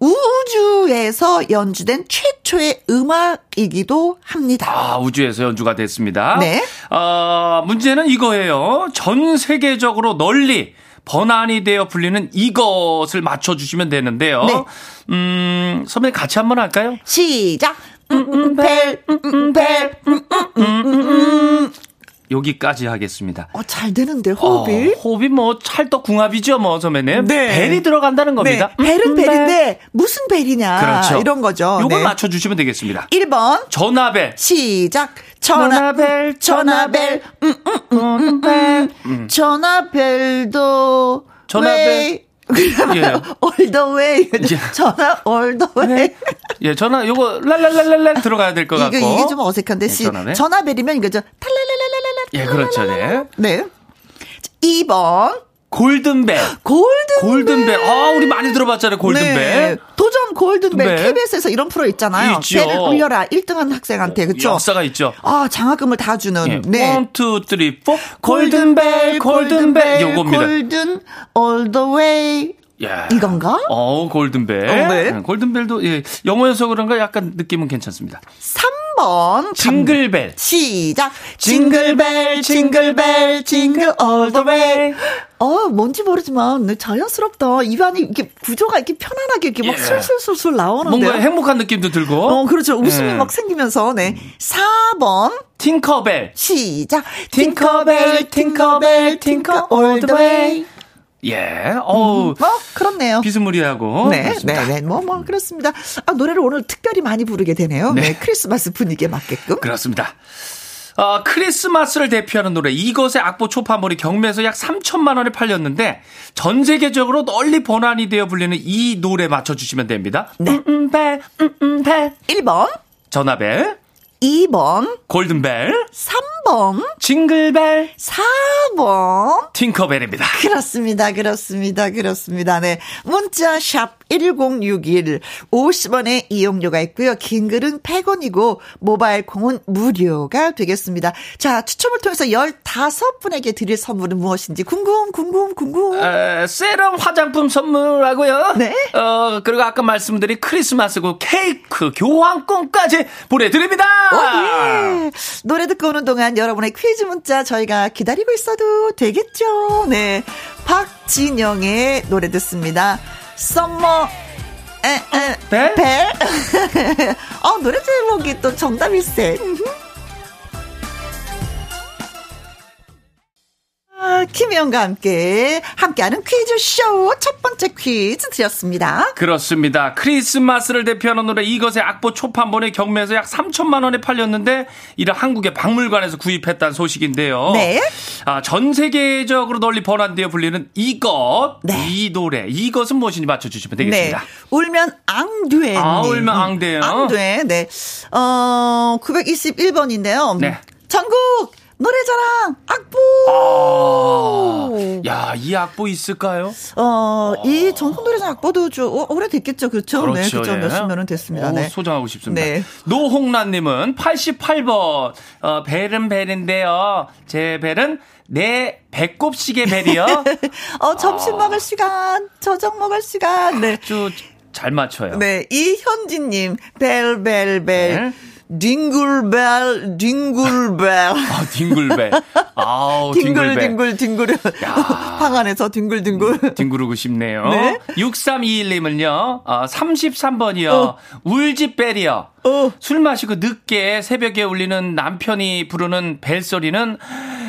우주에서 연주된 최초의 음악이기도 합니다. 아, 우주에서 연주가 됐습니다. 네. 어, 문제는 이거예요. 전 세계적으로 널리 번안이 되어 불리는 이것을 맞춰주시면 되는데요. 네. 음, 선배님 같이 한번 할까요? 시작. 음음벨, 음음벨, 음음음. 여기까지 하겠습니다. 어, 잘 되는데, 호흡이? 어, 호흡이 뭐, 찰떡궁합이죠, 뭐, 선배님. 네. 벨이 들어간다는 겁니다. 네. 벨은 음, 벨인데, 네. 무슨 벨이냐. 그렇죠. 이런 거죠. 요걸 네. 맞춰주시면 되겠습니다. 일 번. 전화벨. 시작. 전화벨, 전화벨, 음, 음, 음, 음, 음, 음. 전화벨도. 전화벨. 그러면 all the way 전화 all the way 예 전화 요거 랄랄랄랄랄 들어가야 될 것 같고 이게 이게 좀 어색한데 시 예, 전화벨이면 이거죠 탈랄랄랄랄랄 예 그렇죠 네 네 이 번 골든벨 골든벨 골든벨 아 우리 많이 들어봤잖아요 골든벨 네. 도전 골든벨 케이비에스에서 이런 프로 있잖아요 있죠. 배를 올려라 일 등한 학생한테 그렇죠 역사가 있죠 아 장학금을 다 주는 예. 네 일, 이, 삼, 사 골든벨 골든벨 요겁니다 골든 all the way 예. 이건가? 어 골든벨 어, 네. 골든벨도 예. 영어여서 그런가 약간 느낌은 괜찮습니다. 삼 번 징글벨 시작 징글벨 징글벨 징글 all the way 어 뭔지 모르지만 자연스럽다 입안이 이렇게 구조가 이렇게 편안하게 이렇게 막 예. 술술술술 나오는데 뭔가 행복한 느낌도 들고 어 그렇죠 웃음이 예. 막 생기면서 네 사 번 팅커벨 시작 팅커벨 팅커벨 팅커 all the way 예, 어우. 음, 뭐, 그렇네요. 비스무리하고. 네, 그렇습니다. 네, 네, 뭐, 뭐, 그렇습니다. 아, 노래를 오늘 특별히 많이 부르게 되네요. 네, 네 크리스마스 분위기에 맞게끔. 그렇습니다. 어, 크리스마스를 대표하는 노래, 이것의 악보 초판물이 경매에서 약 삼천만 원에 팔렸는데, 전 세계적으로 널리 번안이 되어 불리는 이 노래 맞춰주시면 됩니다. 네. 음, 배, 음, 음, 배. 일 번. 전화벨. 이 번 골든벨 삼 번 징글벨 사 번 팅커벨입니다. 그렇습니다. 그렇습니다. 그렇습니다. 네. 문자 샵 일공육일 오십 원의 이용료가 있고요. 긴 글은 백 원이고 모바일 콩은 무료가 되겠습니다. 자, 추첨을 통해서 열다섯 분에게 드릴 선물은 무엇인지 궁금 궁금 궁금. 어, 세럼 화장품 선물하고요. 네. 어, 그리고 아까 말씀드린 크리스마스고 케이크 교환권까지 보내 드립니다. 오, 예. 노래 듣고 오는 동안 여러분의 퀴즈 문자 저희가 기다리고 있어도 되겠죠. 네. 박진영의 노래 듣습니다. 썸머 벨? 벨? 어, 노래 제목이 또 정답일세. 김혜영과 함께 함께하는 퀴즈쇼 첫 번째 퀴즈 드렸습니다. 그렇습니다. 크리스마스를 대표하는 노래 이것의 악보 초판본의 경매에서 약 삼천만 원에 팔렸는데 이를 한국의 박물관에서 구입했다는 소식인데요. 네. 아, 전 세계적으로 널리 번안되어 불리는 이것 네. 이 노래 이것은 무엇인지 맞춰주시면 되겠습니다. 네. 울면 앙돼님. 아, 울면 앙돼요. 앙돼. 네. 어, 구백이십일 번인데요. 네. 전국 노래자랑 악보. 아, 야, 이 악보 있을까요? 어, 아. 이 전국 노래자랑 악보도 좀 오래됐겠죠, 그렇죠? 그렇죠, 네, 그렇죠. 예. 몇십 년은 됐습니다. 오, 네. 소장하고 싶습니다. 네. 노홍란님은 팔십팔 번 어, 벨은 벨인데요. 제 벨은 내 배꼽시계 벨이요. 어, 점심 아. 먹을 시간, 저녁 먹을 시간. 네, 아주 잘 맞춰요. 네, 이현진님 벨, 벨, 벨. 네. 딩굴벨, 딩굴벨. 아, 딩굴벨. 아우, 딩굴, 딩굴, 딩굴. 방 안에서 딩굴, 딩굴. 딩구르고 싶네요. 네? 육삼이일 님은요, 아, 삼십삼 번이요. 어. 울지벨이요. 어. 술 마시고 늦게 새벽에 울리는 남편이 부르는 벨소리는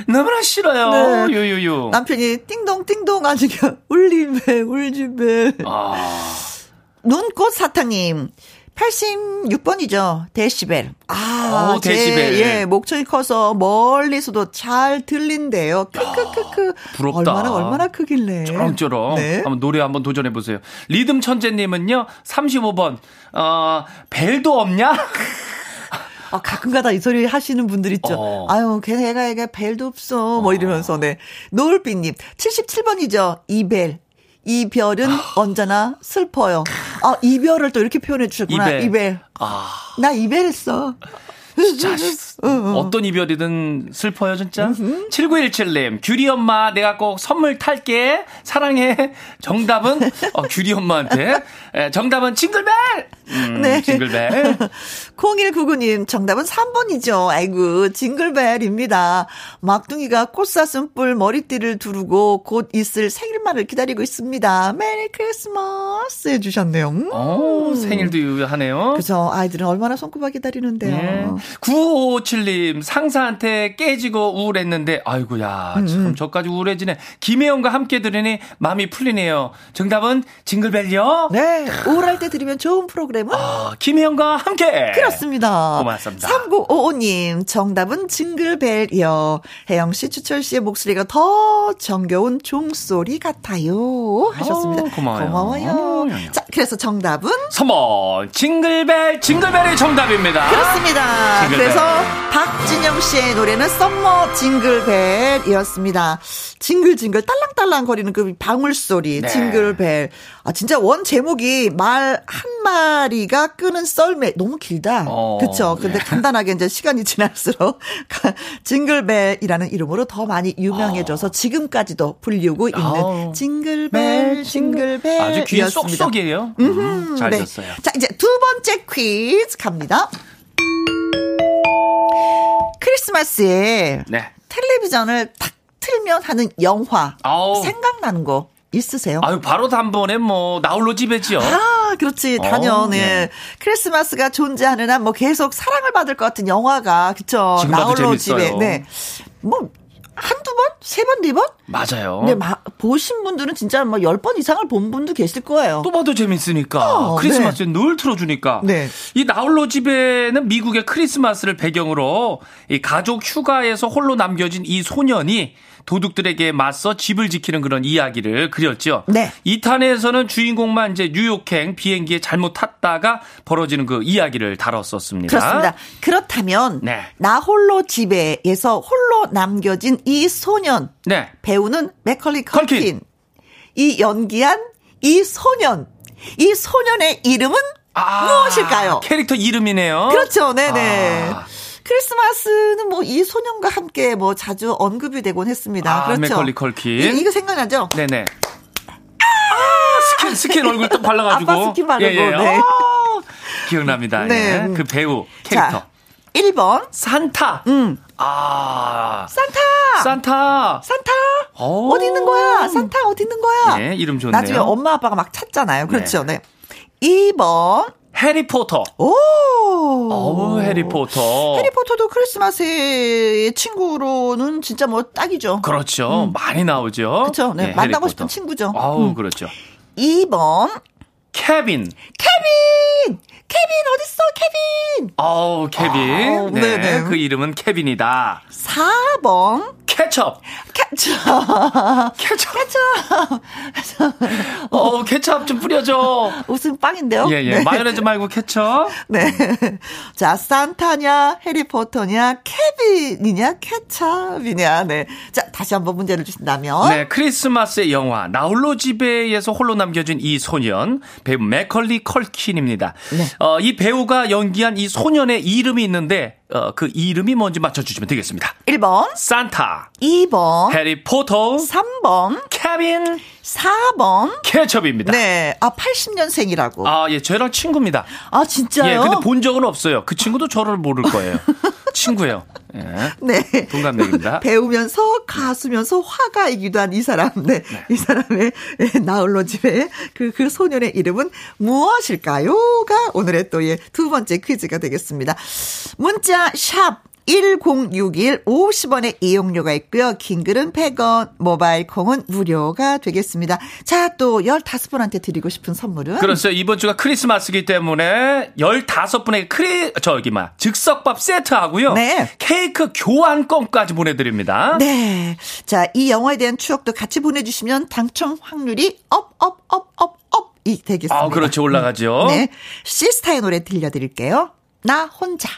너무나 싫어요. 네. 요요요. 남편이 띵동띵동 아니냐. 울리벨, 울지벨. 아. 눈꽃 사탕님. 팔십육 번이죠. 데시벨. 아, 오, 제, 데시벨. 예, 목청이 커서 멀리서도 잘 들린대요. 크크크크. 부럽다. 얼마나 얼마나 크길래. 쩌렁쩌렁. 네. 한번 노래 한번 도전해 보세요. 리듬 천재님은요. 삼십오 번. 어, 벨도 없냐? 아, 가끔가다 이 소리 하시는 분들 있죠. 어. 아유, 걔가 애가 벨도 없어. 뭐 이러면서 네. 노을빛님 칠십칠 번이죠. 이벨. 이별은 언제나 슬퍼요. 아, 이별을 또 이렇게 표현해 주셨구나. 이별. 이별. 아. 나 이별했어. 진짜 어떤 이별이든 슬퍼요 진짜. 칠구일칠 님 규리 엄마 내가 꼭 선물 탈게 사랑해. 정답은 어, 규리 엄마한테 에, 정답은 징글벨. 음, 네. 징글벨. 공일구구 님 정답은 삼 번이죠. 아이고 징글벨입니다. 막둥이가 꽃사슴뿔 머리띠를 두르고 곧 있을 생일만을 기다리고 있습니다. 메리 크리스마스 해주셨네요. 음. 오, 생일도 하네요. 그죠. 아이들은 얼마나 손꼽아 기다리는데요. 네. 구오오칠 님 상사한테 깨지고 우울했는데 아이고야 음. 참 저까지 우울해지네. 김혜영과 함께 들으니 마음이 풀리네요. 정답은 징글벨요. 네. 우울할 때 들으면 좋은 프로그램은 아, 김혜영과 함께. 그렇습니다. 고맙습니다. 삼구오오 님 정답은 징글벨이요. 혜영씨 추철씨의 목소리가 더 정겨운 종소리 같아요 하셨습니다. 오, 고마워요. 고마워요. 오, 자, 그래서 정답은 삼 번 징글벨. 징글벨이 정답입니다. 그렇습니다. 징글벨. 그래서 박진영씨의 노래는 썸머 징글벨이었습니다. 징글징글 딸랑딸랑 거리는 그 방울소리. 네. 징글벨. 아, 진짜 원 제목이 말 한 마리가 끄는 썰매. 너무 길다. 어, 그렇죠. 근데 네. 간단하게 이제 시간이 지날수록 징글벨이라는 이름으로 더 많이 유명해져서 지금까지도 불리우고 있는 어. 징글벨, 징글벨. 아주 귀에 쏙쏙이에요. 음, 잘 네. 됐어요. 자, 이제 두 번째 퀴즈 갑니다. 크리스마스에 네. 텔레비전을 탁 틀면 하는 영화 아우. 생각나는 거 있으세요? 아유 바로 단번에 뭐 나홀로 집에지요. 아 그렇지 당연히 네. 크리스마스가 존재하는 한 뭐 계속 사랑을 받을 것 같은 영화가 그쵸 나홀로 집에 네 뭐 한두 번, 세 번, 네 번 맞아요. 네 마, 보신 분들은 진짜 뭐 열 번 이상을 본 분도 계실 거예요. 또 봐도 재밌으니까 어, 크리스마스에 네. 늘 틀어주니까. 네. 이 나홀로 집에는 미국의 크리스마스를 배경으로 이 가족 휴가에서 홀로 남겨진 이 소년이 도둑들에게 맞서 집을 지키는 그런 이야기를 그렸죠. 네. 이 탄에서는 주인공만 이제 뉴욕행 비행기에 잘못 탔다가 벌어지는 그 이야기를 다뤘었습니다. 그렇습니다. 그렇다면 네. 나 홀로 집에에서 홀로 남겨진 이 소년 네. 배우는 맥컬리 컬킨. 컬킨 이 연기한 이 소년 이 소년의 이름은 아, 무엇일까요? 캐릭터 이름이네요. 그렇죠. 네네. 아. 크리스마스는 뭐 이 소년과 함께 뭐 자주 언급이 되곤 했습니다. 아, 그렇죠. 맥컬리 컬킨. 예, 이거 생각나죠? 네네. 아, 스킨 스킨 얼굴 또 발라가지고. 아빠 스킨 바르고. 예, 예. 네. 아, 기억납니다. 네. 예. 그 배우 캐릭터. 자, 일 번 산타. 음. 아 산타. 산타. 산타. 오. 어디 있는 거야? 산타 어디 있는 거야? 네, 이름 좋네요. 나중에 엄마 아빠가 막 찾잖아요. 그렇죠. 네. 네. 이 번 해리포터. 오. 오, 해리포터. 해리포터도 크리스마스의 친구로는 진짜 뭐 딱이죠. 그렇죠. 음. 많이 나오죠. 그렇죠. 네, 네, 만나고 해리포터. 싶은 친구죠. 아우, 음. 그렇죠. 이 번. 케빈. 케빈! 케빈, 어딨어, 케빈! 아우, 케빈. 아우, 네, 네네. 그 이름은 케빈이다. 사 번. 케첩. 케첩. 케첩. 케첩. 어, 케첩 좀 뿌려줘. 웃음 빵인데요? 예, 예. 네. 마요네즈 말고 케첩. 네. 자, 산타냐, 해리포터냐, 케빈이냐, 케첩이냐. 네. 자, 다시 한번 문제를 주신다면. 네, 크리스마스의 영화, 나홀로 집에에서 홀로 남겨진 이 소년, 배우 맥컬리 컬킨입니다. 네. 어, 이 배우가 연기한 이 소년의 이름이 있는데, 어, 그 이름이 뭔지 맞춰주시면 되겠습니다. 일 번 산타, 이 번 해리포터, 삼 번 케빈, 사 번 케첩입니다. 네, 아 팔십 년생이라고. 아, 예, 저랑 친구입니다. 아, 진짜요? 예, 근데 본 적은 없어요. 그 친구도 저를 모를 거예요. 친구예요. 예, 네, 동갑내기입니다. 배우면서 가수면서 화가이기도 한 이 사람, 네, 네. 이 사람의 네, 나홀로 집에 그, 그 소년의 이름은 무엇일까요?가 오늘의 또 예, 두 번째 퀴즈가 되겠습니다. 문자. 샵 일공육일 오십 원의 이용료가 있고요. 긴글은 백 원, 모바일 콩은 무료가 되겠습니다. 자, 또 열다섯 분한테 드리고 싶은 선물은? 그렇죠. 이번 주가 크리스마스이기 때문에 열다섯 분에게 크리, 저기, 막, 즉석밥 세트하고요. 네. 케이크 교환권까지 보내드립니다. 네. 자, 이 영화에 대한 추억도 같이 보내주시면 당첨 확률이 업, 업, 업, 업, 업이 되겠습니다. 아, 그렇죠. 올라가죠. 네. 시스타의 노래 들려드릴게요. 나 혼자.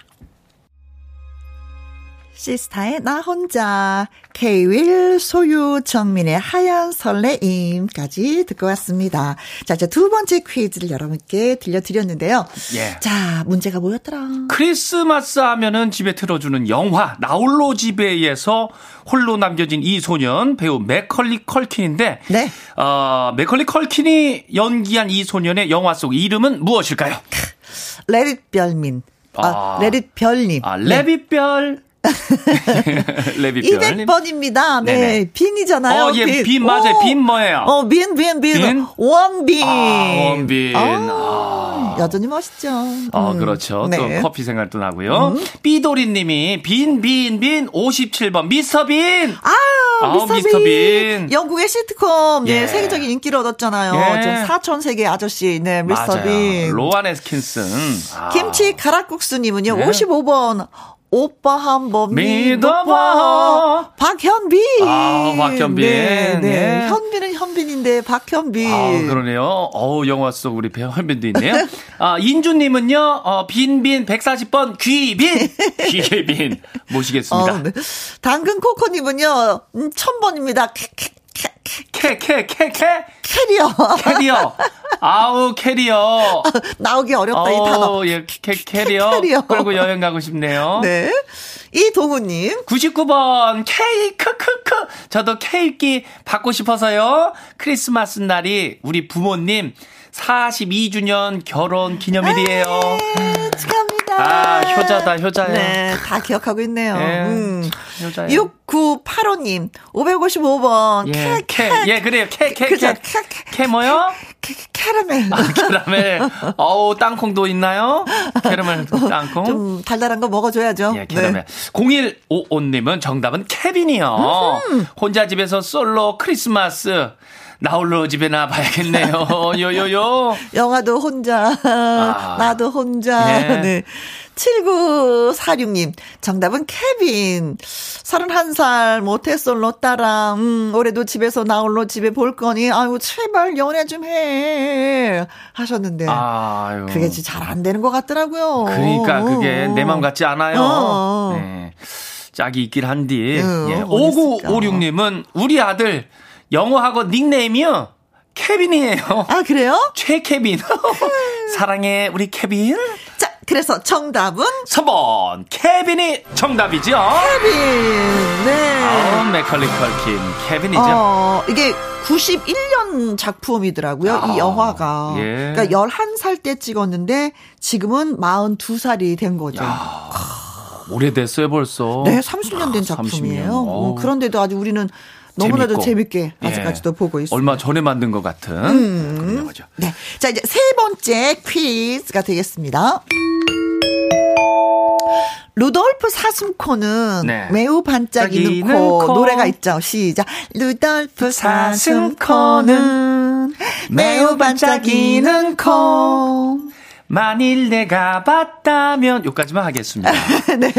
시스타의 나 혼자, 케이윌, 소유, 정민의 하얀 설레임까지 듣고 왔습니다. 자, 이제 두 번째 퀴즈를 여러분께 들려드렸는데요. 예. 자, 문제가 뭐였더라? 크리스마스 하면은 집에 틀어주는 영화, 나홀로 집에에서 홀로 남겨진 이 소년, 배우 맥컬리 컬킨인데, 네. 어, 맥컬리 컬킨이 연기한 이 소년의 영화 속 이름은 무엇일까요? 레딧 별민. 아, 아 레빗별님. 아, 레빗별. 이백 번입니다. 네. 네. 빈이잖아요. 어, 예, 빈. 빈 맞아요. 빈 뭐예요? 어, 빈, 빈, 빈. 빈? 원빈. 아, 원빈. 아, 아. 여전히 멋있죠. 어, 음. 그렇죠. 네. 또 커피 생각도 나고요. 음. 삐도리님이 빈, 빈, 빈. 오십칠 번. 미스터 빈. 아, 아 미스터, 미스터 빈. 빈. 영국의 시트콤. 예. 네, 세계적인 인기를 얻었잖아요. 예. 좀 사천 세계 아저씨. 네, 미스터 맞아요. 빈. 로완 애킨슨. 아. 김치 가락국수님은요. 네. 오십오 번. 오빠 한번 믿어봐. 박현빈. 아, 박현빈. 네, 네. 네. 현빈은 현빈인데, 박현빈. 아, 그러네요. 어우, 영화 속 우리 현빈도 있네요. 아, 인주님은요, 어, 빈빈 백사십 번 귀빈. 귀빈. 모시겠습니다. 어, 네. 당근 코코님은요, 음, 천 번입니다. 캐캐캐캐캐 캐리어 캐리어 아우 캐리어 나오기 어렵다 어, 이 단어 예, 캐, 캐리어, 캐리어 끌고 여행 가고 싶네요. 네 이동우님 구십구 번 케이크 크크 저도 케이크 받고 싶어서요. 크리스마스 날이 우리 부모님 사십이 주년 결혼 기념일이에요. 에이, 축하합니다. 아 효자다 효자요. 네, 다 기억하고 있네요. 네, 음. 효자예요. 육구팔오 님 오백오십오 번 예, 캐, 캐, 예 그래요 캐 캐 캐 캐 뭐요? 캐러멜. 아, 캐러멜. 어우 땅콩도 있나요? 캐러멜 땅콩. 좀 달달한 거 먹어줘야죠. 예, 캐러멜. 네. 공일오오 님은 정답은 케빈이요. 음흠. 혼자 집에서 솔로 크리스마스. 나 홀로 집에 나 봐야겠네요. 요요요. 영화도 혼자, 아, 나도 혼자. 네. 네. 칠구사육 님, 정답은 케빈. 서른한 살, 모태솔로 따라, 음, 올해도 집에서 나 홀로 집에 볼 거니, 아유, 제발 연애 좀 해. 하셨는데. 아유. 그게 잘 안 되는 것 같더라고요. 그러니까, 그게 내 마음 같지 않아요. 어. 네. 짝이 있긴 한디. 음, 예. 오구오육 님은 우리 아들, 영어하고 닉네임이요? 케빈이에요. 아, 그래요? 최케빈. 사랑해, 우리 케빈. 자, 그래서 정답은? 삼 번. 케빈이 정답이죠. 케빈. 네. 아, 맥컬리 컬킨. 케빈이죠. 어, 이게 구십일 년 작품이더라고요. 아, 이 영화가. 예. 그러니까 열한 살 때 찍었는데 지금은 마흔두 살이 된 거죠. 야, 오래됐어요, 벌써. 네, 삼십 년 된 작품이에요. 삼십 년. 어, 그런데도 아주 우리는 너무나도 재밌게 아직까지도 예. 보고 있습니다. 얼마 전에 만든 것 같은 음. 그런 거죠. 네, 자 이제 세 번째 퀴즈가 되겠습니다. 루돌프 사슴코는 네. 매우 반짝이는 코. 코 노래가 있죠. 시작. 루돌프 사슴코는 매우 반짝이는 코. 만일 내가 봤다면 여기까지만 하겠습니다. 네.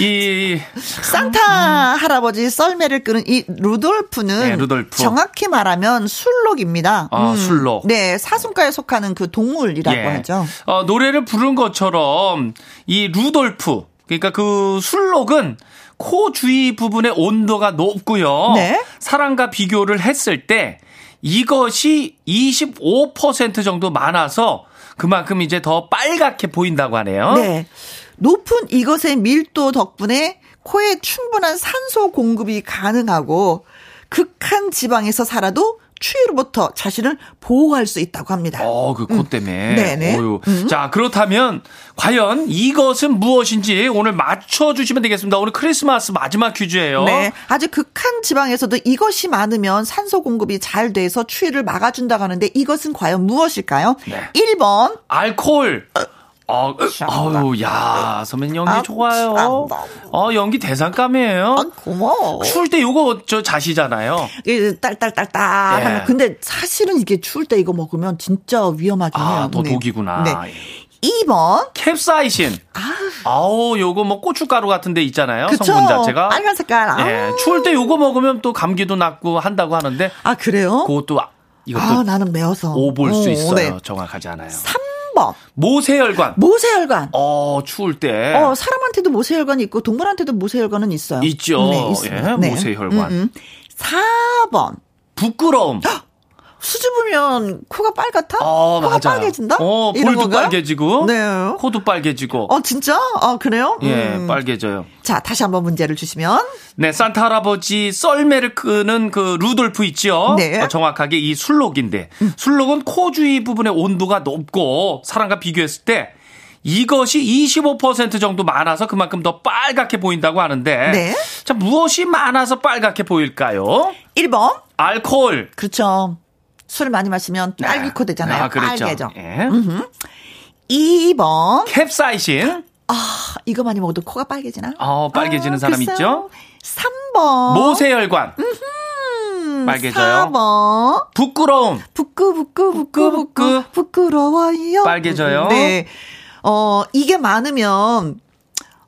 이 산타 음. 할아버지 썰매를 끄는 이 루돌프는 네, 루돌프. 정확히 말하면 술록입니다. 아, 음. 술록. 네, 사슴과에 속하는 그 동물이라고 예. 하죠. 어, 노래를 부른 것처럼 이 루돌프 그러니까 그 술록은 코 주위 부분의 온도가 높고요. 네. 사람과 비교를 했을 때 이것이 이십오 퍼센트 정도 많아서 그만큼 이제 더 빨갛게 보인다고 하네요. 네. 높은 이것의 밀도 덕분에 코에 충분한 산소 공급이 가능하고 극한 지방에서 살아도 추위로부터 자신을 보호할 수 있다고 합니다. 어, 그 코 때문에. 음. 네네. 음. 자, 그렇다면 과연 이것은 무엇인지 오늘 맞춰주시면 되겠습니다. 오늘 크리스마스 마지막 퀴즈예요. 네. 아주 극한 지방에서도 이것이 많으면 산소 공급이 잘 돼서 추위를 막아준다고 하는데 이것은 과연 무엇일까요? 네. 일 번. 알코올. 어. 어, 아유, 야, 선배님 연기 아, 좋아요. 어, 아, 연기 대상감이에요. 아, 고마워. 추울 때 요거 저 자시잖아요. 예, 딸딸딸딸. 예. 하면 근데 사실은 이게 추울 때 이거 먹으면 진짜 위험하긴 아, 해요. 아, 더 독이구나. 네. 이 번. 캡사이신. 아. 아우, 요거 뭐 고춧가루 같은 데 있잖아요. 그쵸? 성분 자체가. 빨간 색깔. 아우. 예, 추울 때 요거 먹으면 또 감기도 낫고 한다고 하는데. 아, 그래요? 그것도 이것도 아, 나는 매워서. 오볼 수 있어요. 네. 정확하지 않아요. 삼 번. 모세혈관. 모세혈관. 어, 추울 때. 어, 사람한테도 모세혈관이 있고, 동물한테도 모세혈관은 있어요. 있죠. 네, 있습니다. 예, 네. 모세혈관. 음, 음. 사 번. 부끄러움. 헉! 수줍으면 코가 빨갛다? 어, 코가 맞아요. 빨개진다? 어, 볼도 건가요? 빨개지고. 네. 코도 빨개지고. 어, 진짜? 아, 그래요? 예, 음. 빨개져요. 자, 다시 한번 문제를 주시면. 네, 산타 할아버지 썰매를 끄는 그 루돌프 있죠? 네. 어, 정확하게 이 술록인데. 음. 술록은 코 주위 부분의 온도가 높고 사람과 비교했을 때 이것이 이십오 퍼센트 정도 많아서 그만큼 더 빨갛게 보인다고 하는데 네? 자, 무엇이 많아서 빨갛게 보일까요? 일 번 알코올. 그렇죠. 술 많이 마시면 딸기코 되잖아요. 아, 그렇죠. 빨개져. 예. 이 번 캡사이신. 아, 이거 많이 먹어도 코가 빨개지나? 어, 빨개지는 아, 사람 글쎄요. 있죠. 삼 번 모세혈관. 음흠, 빨개져요. 사 번 부끄러움. 부끄 부끄 부끄 부끄 부끄러워요. 빨개져요. 네. 어, 이게 많으면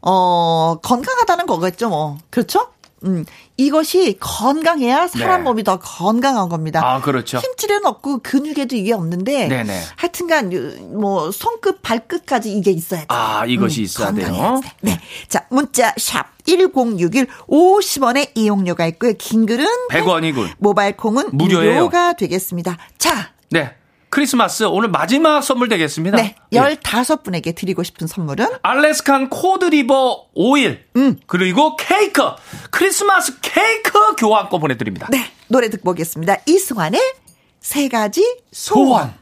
어, 건강하다는 거겠죠, 뭐. 그렇죠? 음, 이것이 건강해야 사람 네. 몸이 더 건강한 겁니다. 아, 그렇죠. 힘줄에는 없고 근육에도 이게 없는데, 네네. 하여튼간 뭐 손끝 발끝까지 이게 있어야 돼요. 아, 이것이 음, 있어야 건강해야 돼요. 네, 자 문자 샵 일공육일 오십 원의 이용료가 있고요. 긴 글은 백 원이군. 모바일 콩은 무료예요. 무료가 되겠습니다. 자, 네. 크리스마스 오늘 마지막 선물 되겠습니다. 네. 열다섯 분에게 드리고 싶은 선물은 알래스칸 코드리버 오일 음. 그리고 케이크 크리스마스 케이크 교환권 보내드립니다. 네. 노래 듣고 오겠습니다. 이승환의 세 가지 소원, 소원.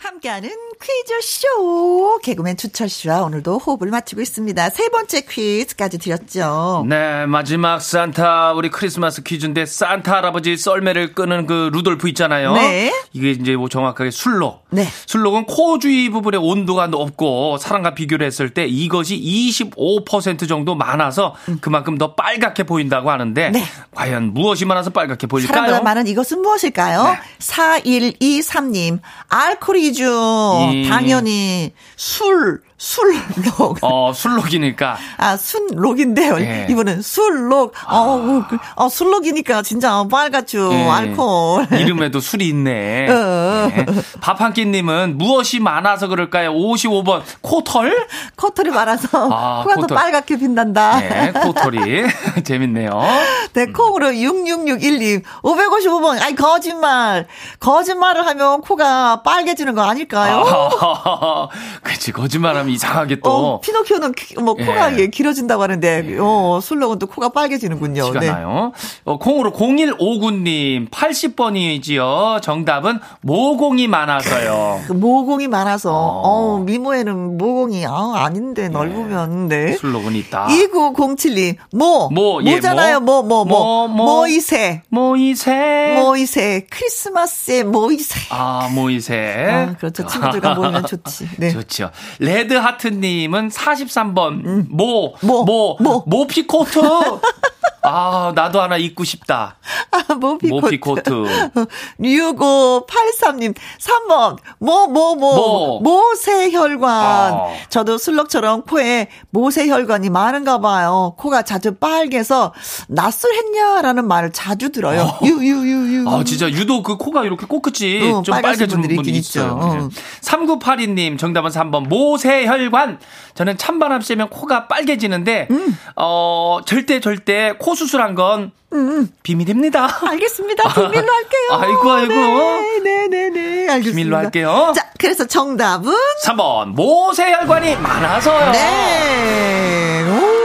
함께하는 퀴즈쇼 개그맨 주철씨와 오늘도 호흡을 맞추고 있습니다. 세 번째 퀴즈까지 드렸죠. 네, 마지막 산타 우리 크리스마스 퀴즈인데 산타 할아버지 썰매를 끄는 그 루돌프 있잖아요. 네. 이게 이제 뭐 정확하게 술록. 네. 술록은 코 주위 부분에 온도가 높고 사람과 비교를 했을 때 이것이 이십오 퍼센트 정도 많아서 그만큼 더 빨갛게 보인다고 하는데 네. 과연 무엇이 많아서 빨갛게 보일까요? 사람보다 많은 이것은 무엇일까요? 네. 사일이삼 님 알코올이 이죠. 이... 당연히 술 술록. 어 술록이니까. 아 술록인데요. 네. 이분은 술록. 어, 아... 어 술록이니까 진짜 빨갛죠. 네. 알코올. 이름에도 술이 있네. 네. 밥한끼님은 무엇이 많아서 그럴까요? 오십오 번 코털. 코털이 많아서 아, 코가 코털. 더 빨갛게 빛난다. 네, 코털이 재밌네요. 네, 콩으로 육육육일 님 오백오십오 번. 아이 거짓말. 거짓말을 하면 코가 빨개지는 거 아닐까요? 아, 그렇지 거짓말하면. 이상하게 또 어, 피노키오는 뭐 코가 예. 길어진다고 하는데 예. 어, 술록은 또 코가 빨개지는군요. 네. 나요. 어, 콩으로 공일오구 님 팔십 번이지요. 정답은 모공이 많아서요. 모공이 많아서 어. 어, 미모에는 모공이 아, 아닌데 예. 넓으면 네. 술록은 있다. 이구공칠 님 모 모, 모잖아요. 모 모 모 모이세 모이세 모이세 크리스마스에 모이세 아 모이세 아, 그렇죠. 친구들과 모이면 좋지. 네. 좋죠. 레드 하트님은 사십삼 번 음. 모, 모, 모, 모, 모피코트. 아, 나도 하나 입고 싶다. 아, 모피코트. 모피코트. 육오팔삼 님 삼 번 모, 모, 모, 모. 모세혈관. 아. 저도 술록처럼 코에 모세혈관이 많은가 봐요. 코가 자주 빨개서 낯설했냐라는 말을 자주 들어요. 어. 유유유유. 아, 진짜 유독 그 코가 이렇게 코끝이 어, 좀 빨개지는 분들이 있긴 있어요. 있죠. 네. 삼구팔이 님 정답은 삼 번 모세혈관. 혈관. 저는 찬바람 쐬면 코가 빨개지는데 음. 어 절대 절대 코 수술한 건 음. 비밀입니다. 알겠습니다. 비밀로 할게요. 아이고 아이고. 네네네. 네, 네, 네. 알겠습니다. 비밀로 할게요. 자, 그래서 정답은 삼 번 모세혈관이 많아서요. 네. 오.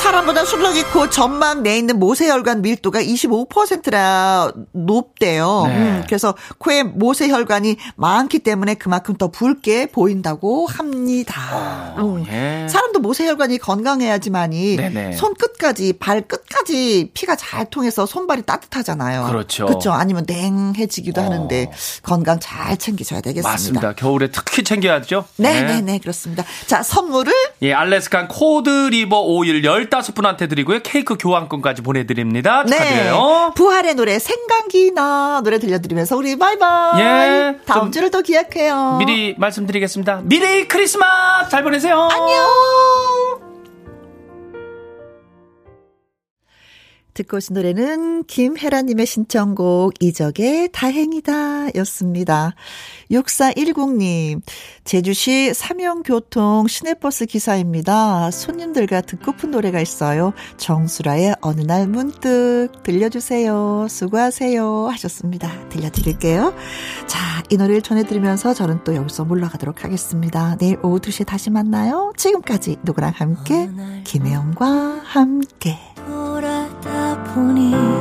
사람보다 술록이 코 전망 내에 있는 모세혈관 밀도가 이십오 퍼센트라 높대요. 네. 음, 그래서 코에 모세혈관이 많기 때문에 그만큼 더 붉게 보인다고 합니다. 어, 음. 예. 사람도 모세혈관이 건강해야지만이 네네. 손끝까지 발끝까지 피가 잘 통해서 손발이 따뜻하잖아요. 그렇죠. 그렇죠. 아니면 냉해지기도 어. 하는데 건강 잘 챙기셔야 되겠습니다. 맞습니다. 겨울에 특히 챙겨야죠. 네네네. 네. 그렇습니다. 자, 선물을 예, 알래스칸 코드리버 오일 열다섯 분한테 드리고요. 케이크 교환권까지 보내드립니다. 축하드려요. 네. 부활의 노래 생강기나 노래 들려드리면서 우리 바이바이. 예. 다음 주를 또 기약해요. 미리 말씀드리겠습니다. 미리 크리스마스 잘 보내세요. 안녕. 듣고 오신 노래는 김혜라님의 신청곡 이적의 다행이다 였습니다. 육사일공 님 제주시 삼영교통 시내버스 기사입니다. 손님들과 듣고픈 노래가 있어요. 정수라의 어느 날 문득 들려주세요. 수고하세요 하셨습니다. 들려드릴게요. 자, 이 노래를 전해드리면서 저는 또 여기서 물러가도록 하겠습니다. 내일 오후 두 시에 다시 만나요. 지금까지 누구랑 함께 김혜영과 함께 돌아다 보니